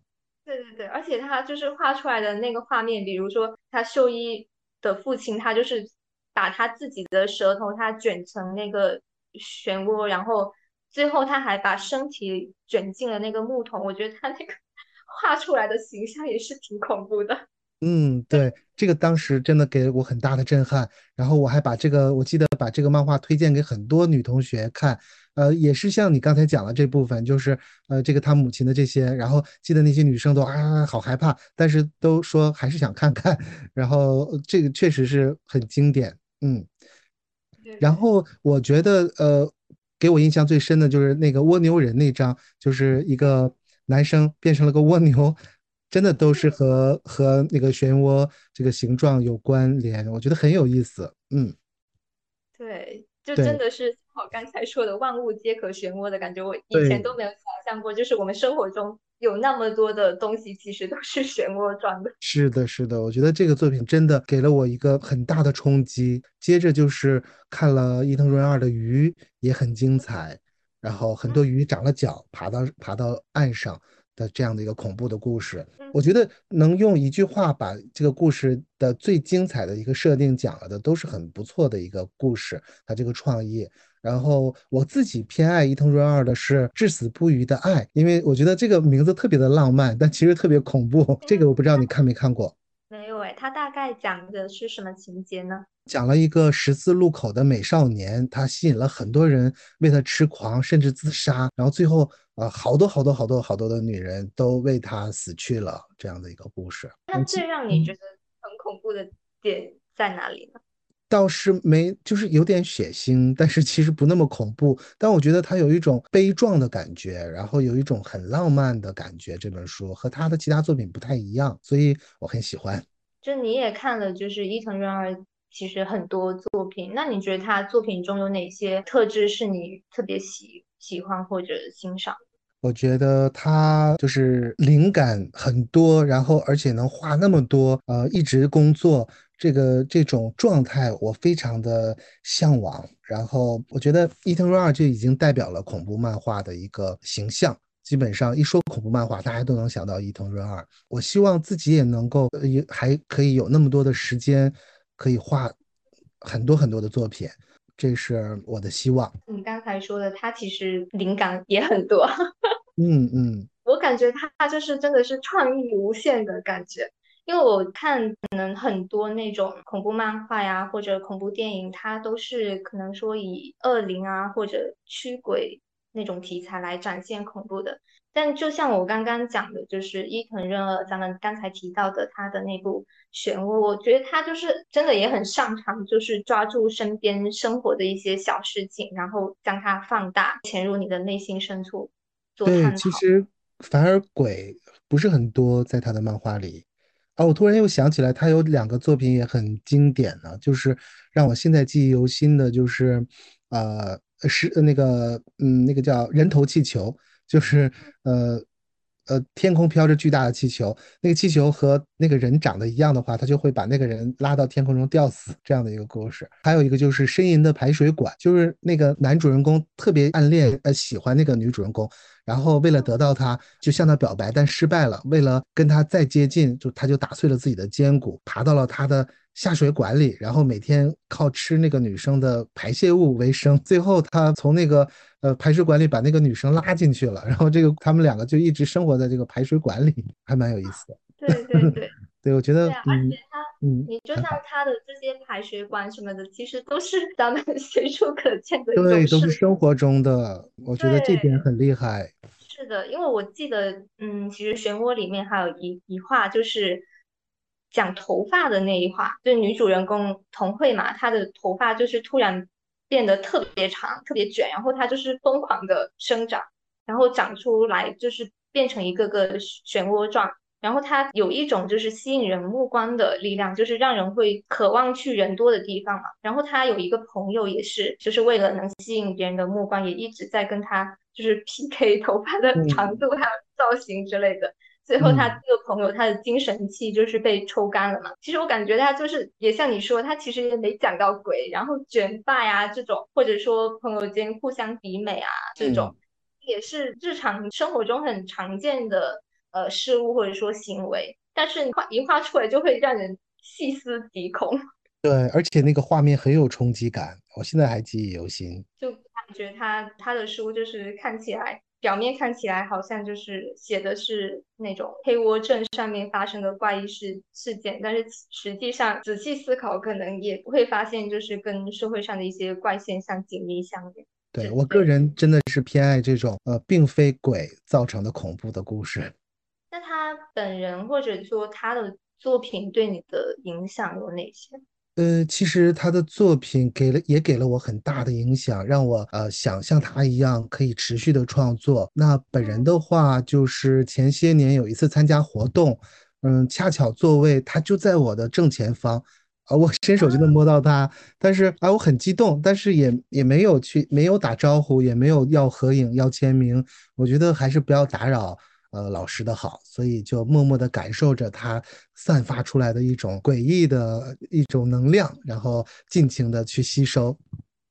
对对对，而且他就是画出来的那个画面，比如说他秀一的父亲，他就是把他自己的舌头他卷成那个漩涡，然后最后他还把身体卷进了那个木桶，我觉得他那个画出来的形象也是挺恐怖的。嗯，对，这个当时真的给我很大的震撼，然后我还把这个我记得把这个漫画推荐给很多女同学看，呃，也是像你刚才讲的这部分，就是呃这个他母亲的这些，然后记得那些女生都啊好害怕，但是都说还是想看看，然后这个确实是很经典。嗯，然后我觉得呃给我印象最深的就是那个蜗牛人那张，就是一个男生变成了个蜗牛，真的都是和和那个漩涡这个形状有关联，我觉得很有意思。嗯，对，就真的是我刚才说的万物皆可漩涡的感觉，我以前都没有想象过，就是我们生活中有那么多的东西其实都是漩涡状的。是的是的，我觉得这个作品真的给了我一个很大的冲击。接着就是看了伊藤润二的鱼，也很精彩，然后很多鱼长了脚、嗯、爬到爬到岸上的这样的一个恐怖的故事，我觉得能用一句话把这个故事的最精彩的一个设定讲了的都是很不错的一个故事，它这个创意。然后我自己偏爱伊藤润二的是至死不渝的爱，因为我觉得这个名字特别的浪漫，但其实特别恐怖。这个我不知道你看没看过。没有哎，他大概讲的是什么情节呢？讲了一个十字路口的美少年，他吸引了很多人为他痴狂，甚至自杀，然后最后呃，好多好多好多好多的女人都为他死去了，这样的一个故事。那最让你觉得很恐怖的点在哪里呢？倒是没，就是有点血腥，但是其实不那么恐怖，但我觉得它有一种悲壮的感觉，然后有一种很浪漫的感觉，这本书和他的其他作品不太一样，所以我很喜欢。就你也看了就是伊藤润二其实很多作品，那你觉得他作品中有哪些特质是你特别喜喜欢或者欣赏？我觉得他就是灵感很多，然后而且能画那么多，呃，一直工作这个这种状态我非常的向往。然后我觉得伊藤润二就已经代表了恐怖漫画的一个形象，基本上一说恐怖漫画大家都能想到伊藤润二。我希望自己也能够也还可以有那么多的时间可以画很多很多的作品，这是我的希望。你刚才说的他其实灵感也很多嗯嗯，我感觉他就是真的是创意无限的感觉，因为我看可能很多那种恐怖漫画呀或者恐怖电影，它都是可能说以恶灵啊或者驱鬼那种题材来展现恐怖的，但就像我刚刚讲的，就是伊藤润二咱们刚才提到的他的那部漩涡，我觉得他就是真的也很擅长就是抓住身边生活的一些小事情，然后将它放大潜入你的内心深处做探讨。对，其实反而鬼不是很多在他的漫画里啊。我突然又想起来他有两个作品也很经典呢、啊，就是让我现在记忆犹新的就是呃是那个嗯那个叫人头气球，就是呃呃天空飘着巨大的气球，那个气球和那个人长得一样的话，他就会把那个人拉到天空中吊死，这样的一个故事。还有一个就是呻吟的排水管，就是那个男主人公特别暗恋呃喜欢那个女主人公，然后为了得到她就向她表白，但失败了，为了跟她再接近，就他就打碎了自己的肩骨，爬到了她的下水管里，然后每天靠吃那个女生的排泄物为生，最后他从那个呃排水管里把那个女生拉进去了，然后这个他们两个就一直生活在这个排水管里，还蛮有意思的。对对对对，我觉得对、啊、而且他、嗯、你就像他的这些排水管什么的、嗯、其实都是咱们随处可见的一种事，对，都是生活中的，我觉得这点很厉害。是的，因为我记得嗯，其实漩涡里面还有一一话就是讲头发的那一话，就是女主人公童慧嘛，她的头发就是突然变得特别长特别卷，然后她就是疯狂的生长，然后长出来就是变成一个个漩涡状，然后它有一种就是吸引人目光的力量，就是让人会渴望去人多的地方嘛。然后她有一个朋友也是就是为了能吸引别人的目光，也一直在跟她就是 P K 头发的长度还有造造型之类的，最后他这个朋友他的精神气就是被抽干了嘛。其实我感觉他就是也像你说，他其实也没讲到鬼，然后卷发呀、啊、这种，或者说朋友间互相比美啊这种、嗯、也是日常生活中很常见的呃事物或者说行为，但是你画一画出来就会让人细思极恐。对，而且那个画面很有冲击感，我现在还记忆犹新。就感觉他他的书就是看起来表面看起来好像就是写的是那种黑窝镇上面发生的怪异事事件，但是实际上仔细思考可能也不会发现就是跟社会上的一些怪现象紧密相连。对，我个人真的是偏爱这种呃，并非鬼造成的恐怖的故事。那他本人或者说他的作品对你的影响有哪些？呃，其实他的作品给了也给了我很大的影响，让我呃想像他一样可以持续的创作。那本人的话，就是前些年有一次参加活动，嗯，恰巧座位他就在我的正前方。啊，我伸手就能摸到他，但是啊，我很激动，但是也也没有去，没有打招呼，也没有要合影、要签名。我觉得还是不要打扰，呃，老师的好，所以就默默地感受着他散发出来的一种诡异的一种能量，然后尽情地去吸收。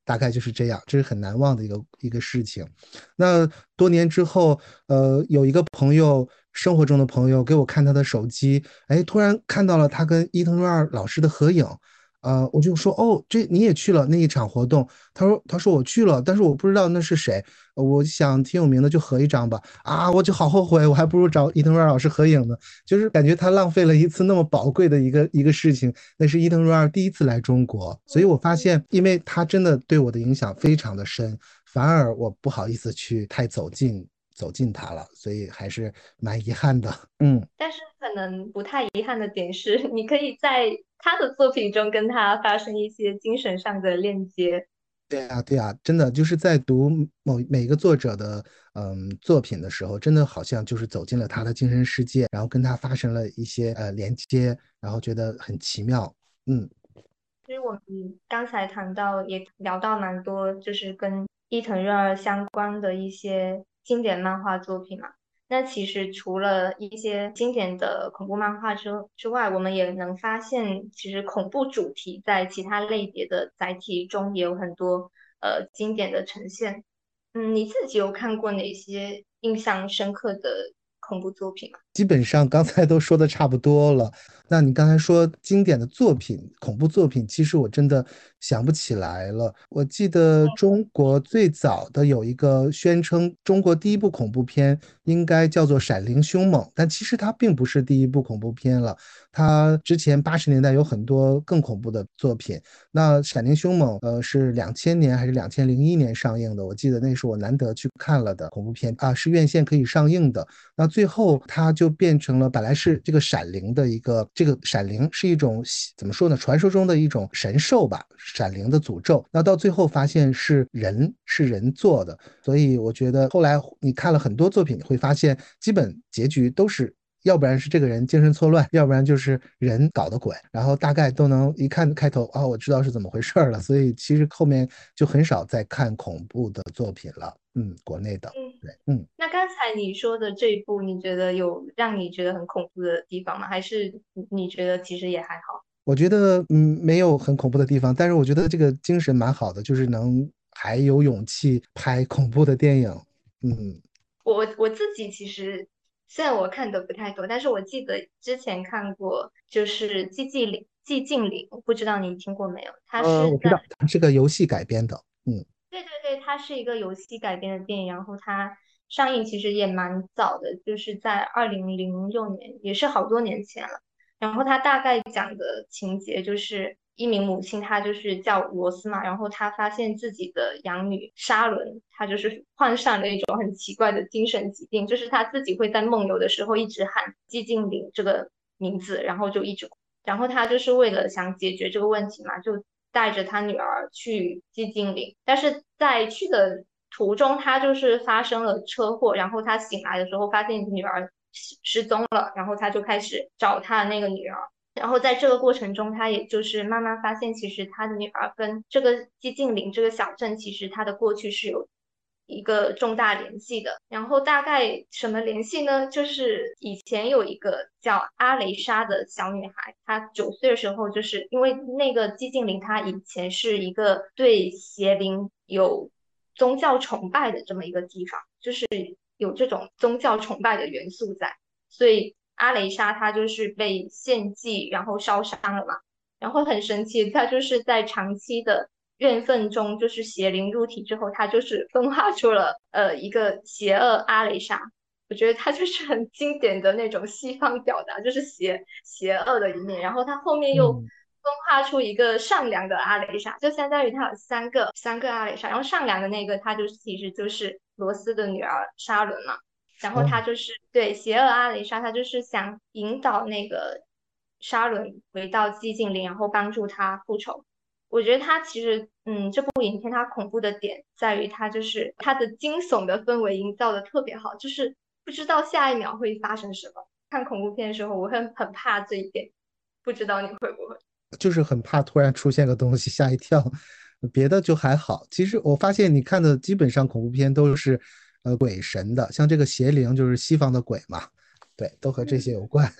大概就是这样，这是很难忘的一个一个事情。那多年之后，呃，有一个朋友，生活中的朋友给我看他的手机，哎，突然看到了他跟伊藤润二老师的合影，啊、呃，我就说哦，这你也去了那一场活动？他说他说我去了，但是我不知道那是谁，我想挺有名的，就合一张吧。啊，我就好后悔，我还不如找伊藤润二老师合影呢，就是感觉他浪费了一次那么宝贵的一个一个事情。那是伊藤润二第一次来中国，所以我发现，因为他真的对我的影响非常的深，反而我不好意思去太走近。走近他了，所以还是蛮遗憾的。嗯，但是可能不太遗憾的点是，你可以在他的作品中跟他发生一些精神上的链接。对啊对啊，真的就是在读某每个作者的嗯作品的时候，真的好像就是走进了他的精神世界，然后跟他发生了一些呃连接，然后觉得很奇妙。嗯，其实我们刚才谈到也聊到蛮多，就是跟伊藤润二相关的一些经典漫画作品嘛，那其实除了一些经典的恐怖漫画之之外，我们也能发现，其实恐怖主题在其他类别的载体中也有很多呃经典的呈现。嗯，你自己有看过哪些印象深刻的恐怖作品吗？基本上刚才都说的差不多了。那你刚才说经典的作品，恐怖作品，其实我真的想不起来了。我记得中国最早的有一个宣称中国第一部恐怖片应该叫做《闪灵凶猛》，但其实它并不是第一部恐怖片了，它之前八十年代有很多更恐怖的作品。那《闪灵凶猛》呃是两千年还是两千零一年上映的，我记得那是我难得去看了的恐怖片啊，是院线可以上映的。那最后它就变成了本来是这个闪灵的一个这个闪灵是一种怎么说呢，传说中的一种神兽吧，闪灵的诅咒。那到最后发现是人是人做的，所以我觉得后来你看了很多作品，你会发现基本结局都是要不然是这个人精神错乱，要不然就是人搞的鬼，然后大概都能一看开头啊、哦，我知道是怎么回事了。所以其实后面就很少再看恐怖的作品了。嗯，国内的。对，嗯。那刚才你说的这一部，你觉得有让你觉得很恐怖的地方吗？还是你觉得其实也还好？我觉得嗯，没有很恐怖的地方，但是我觉得这个精神蛮好的，就是能还有勇气拍恐怖的电影。嗯，我我自己其实。虽然我看的不太多，但是我记得之前看过，就是寂静岭寂静岭，不知道你听过没有？它是、呃、我知道它是个游戏改编的。嗯，对对对，它是一个游戏改编的电影，然后它上映其实也蛮早的，就是在二零零六年，也是好多年前了。然后它大概讲的情节就是一名母亲，她就是叫罗斯嘛，然后她发现自己的养女沙伦，她就是患上了一种很奇怪的精神疾病，就是她自己会在梦游的时候一直喊寂静岭这个名字，然后就一直，然后她就是为了想解决这个问题嘛，就带着她女儿去寂静岭，但是在去的途中，她就是发生了车祸，然后她醒来的时候发现女儿失踪了，然后她就开始找她那个女儿。然后在这个过程中，他也就是慢慢发现，其实他的女儿跟这个寂静岭这个小镇，其实他的过去是有一个重大联系的。然后大概什么联系呢，就是以前有一个叫阿雷莎的小女孩，她九岁的时候，就是因为那个寂静岭她以前是一个对邪灵有宗教崇拜的这么一个地方，就是有这种宗教崇拜的元素在，所以阿雷莎她就是被献祭然后烧伤了嘛。然后很神奇，她就是在长期的怨愤中，就是邪灵入体之后，她就是分化出了呃一个邪恶阿雷莎。我觉得她就是很经典的那种西方表达，就是邪邪恶的一面。然后她后面又分化出一个善良的阿雷莎，就相当于她有三个三个阿雷莎。然后善良的那个，她就是其实就是罗斯的女儿沙伦嘛。然后他就是对邪恶阿雷莎，他就是想引导那个沙伦回到寂静岭，然后帮助他复仇。我觉得他其实嗯，这部影片它恐怖的点在于它就是它的惊悚的氛围营造的特别好，就是不知道下一秒会发生什么。看恐怖片的时候我会很怕这一点，不知道你会不会，就是很怕突然出现个东西吓一跳。别的就还好，其实我发现你看的基本上恐怖片都是呃，鬼神的，像这个邪灵就是西方的鬼嘛，对，都和这些有关，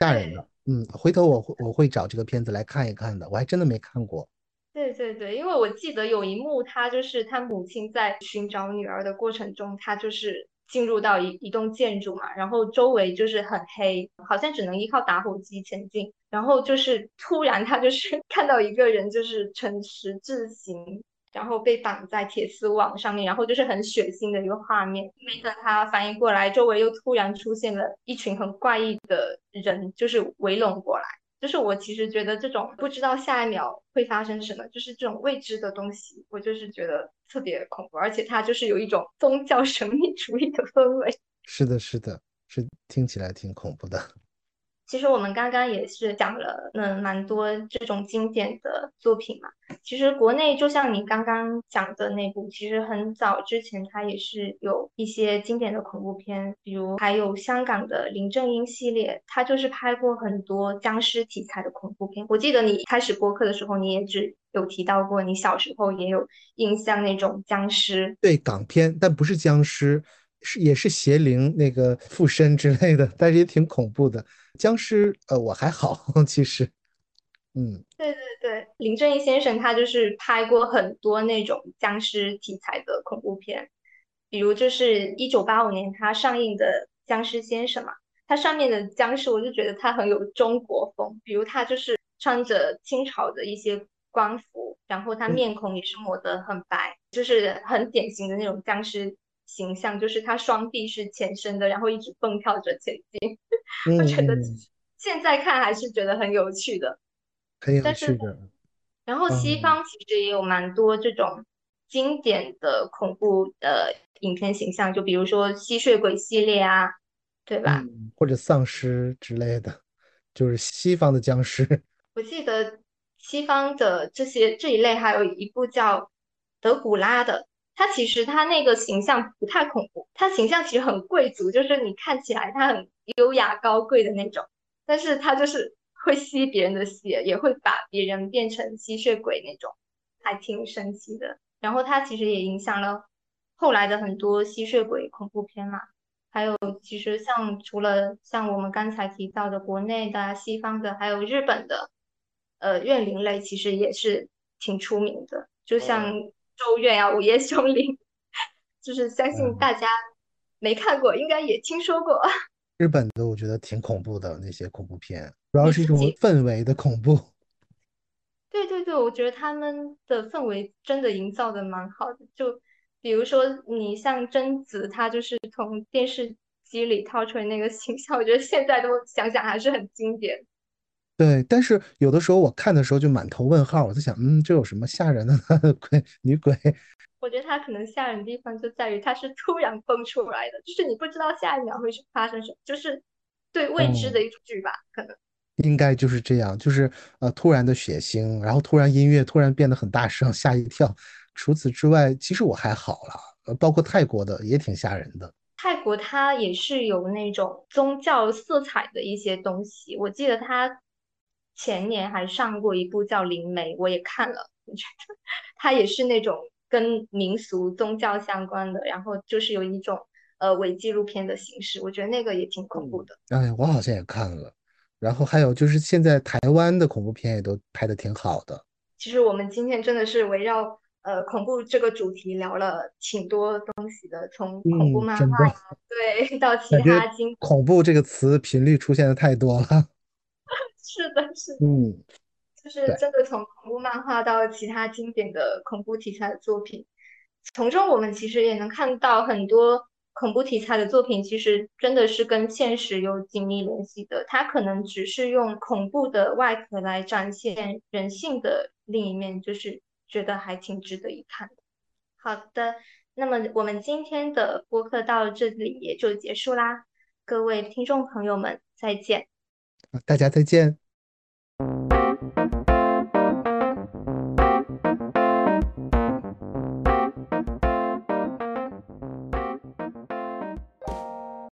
吓人的。嗯，回头我会我会找这个片子来看一看的，我还真的没看过。对对对，因为我记得有一幕，他就是他母亲在寻找女儿的过程中，他就是进入到一一栋建筑嘛，然后周围就是很黑，好像只能依靠打火机前进，然后就是突然他就是看到一个人就是呈十字形。然后被绑在铁丝网上面，然后就是很血腥的一个画面。没等他反应过来，周围又突然出现了一群很怪异的人，就是围拢过来。就是我其实觉得这种不知道下一秒会发生什么，就是这种未知的东西，我就是觉得特别恐怖，而且它就是有一种宗教神秘主义的氛围。是的是的，是，听起来挺恐怖的。其实我们刚刚也是讲了嗯蛮多这种经典的作品嘛。其实国内就像你刚刚讲的那部，其实很早之前它也是有一些经典的恐怖片，比如还有香港的林正英系列，它就是拍过很多僵尸题材的恐怖片。我记得你开始播客的时候你也只有提到过你小时候也有印象那种僵尸。对，港片，但不是僵尸，是也是邪灵那个附身之类的，但是也挺恐怖的。僵尸呃我还好其实嗯，对对对，林正英先生他就是拍过很多那种僵尸题材的恐怖片，比如就是一九八五年他上映的僵尸先生嘛，他上面的僵尸我就觉得他很有中国风，比如他就是穿着清朝的一些官服，然后他面孔也是抹得很白、嗯、就是很典型的那种僵尸形象，就是他双臂是前伸的，然后一直蹦跳着前进。我觉得现在看还是觉得很有趣的，很有趣的。然后西方其实也有蛮多这种经典的恐怖的影片形象，就比如说吸血鬼系列啊，对吧、嗯、或者丧尸之类的，就是西方的僵尸。我记得西方的这些这一类还有一部叫德古拉的，他其实他那个形象不太恐怖，他形象其实很贵族，就是你看起来他很优雅高贵的那种，但是他就是会吸别人的血，也会把别人变成吸血鬼那种，还挺神奇的。然后他其实也影响了后来的很多吸血鬼恐怖片嘛。还有其实像除了像我们刚才提到的国内的、西方的，还有日本的呃怨灵类其实也是挺出名的，就像、嗯咒怨啊，午夜凶铃，就是相信大家没看过、嗯、应该也听说过。日本的我觉得挺恐怖的，那些恐怖片主要是一种氛围的恐怖。对对对，我觉得他们的氛围真的营造的蛮好的，就比如说你像贞子，她就是从电视机里掏出来那个形象，我觉得现在都想想还是很经典。对，但是有的时候我看的时候就满头问号，我在想嗯，这有什么吓人的呢？鬼女鬼，我觉得它可能吓人的地方就在于它是突然蹦出来的，就是你不知道下一秒会发生什么，就是对未知的一种惧吧、嗯、可能应该就是这样，就是呃突然的血腥，然后突然音乐突然变得很大声，吓一跳。除此之外其实我还好了，包括泰国的也挺吓人的。泰国它也是有那种宗教色彩的一些东西，我记得它前年还上过一部叫《灵媒》，我也看了，我觉得它也是那种跟民俗宗教相关的，然后就是有一种呃伪纪录片的形式，我觉得那个也挺恐怖的。嗯、哎，我好像也看了。然后还有就是现在台湾的恐怖片也都拍得挺好的。其实我们今天真的是围绕呃恐怖这个主题聊了挺多东西的，从恐怖漫画、啊嗯、对到其他经恐怖这个词频率出现的太多了。是的，是的。嗯。就是真的从恐怖漫画到其他经典的恐怖题材的作品，从中我们其实也能看到很多恐怖题材的作品其实真的是跟现实有紧密联系的，它可能只是用恐怖的外壳来展现人性的另一面，就是觉得还挺值得一看的。好的，那么我们今天的播客到这里也就结束啦，各位听众朋友们再见。大家再见。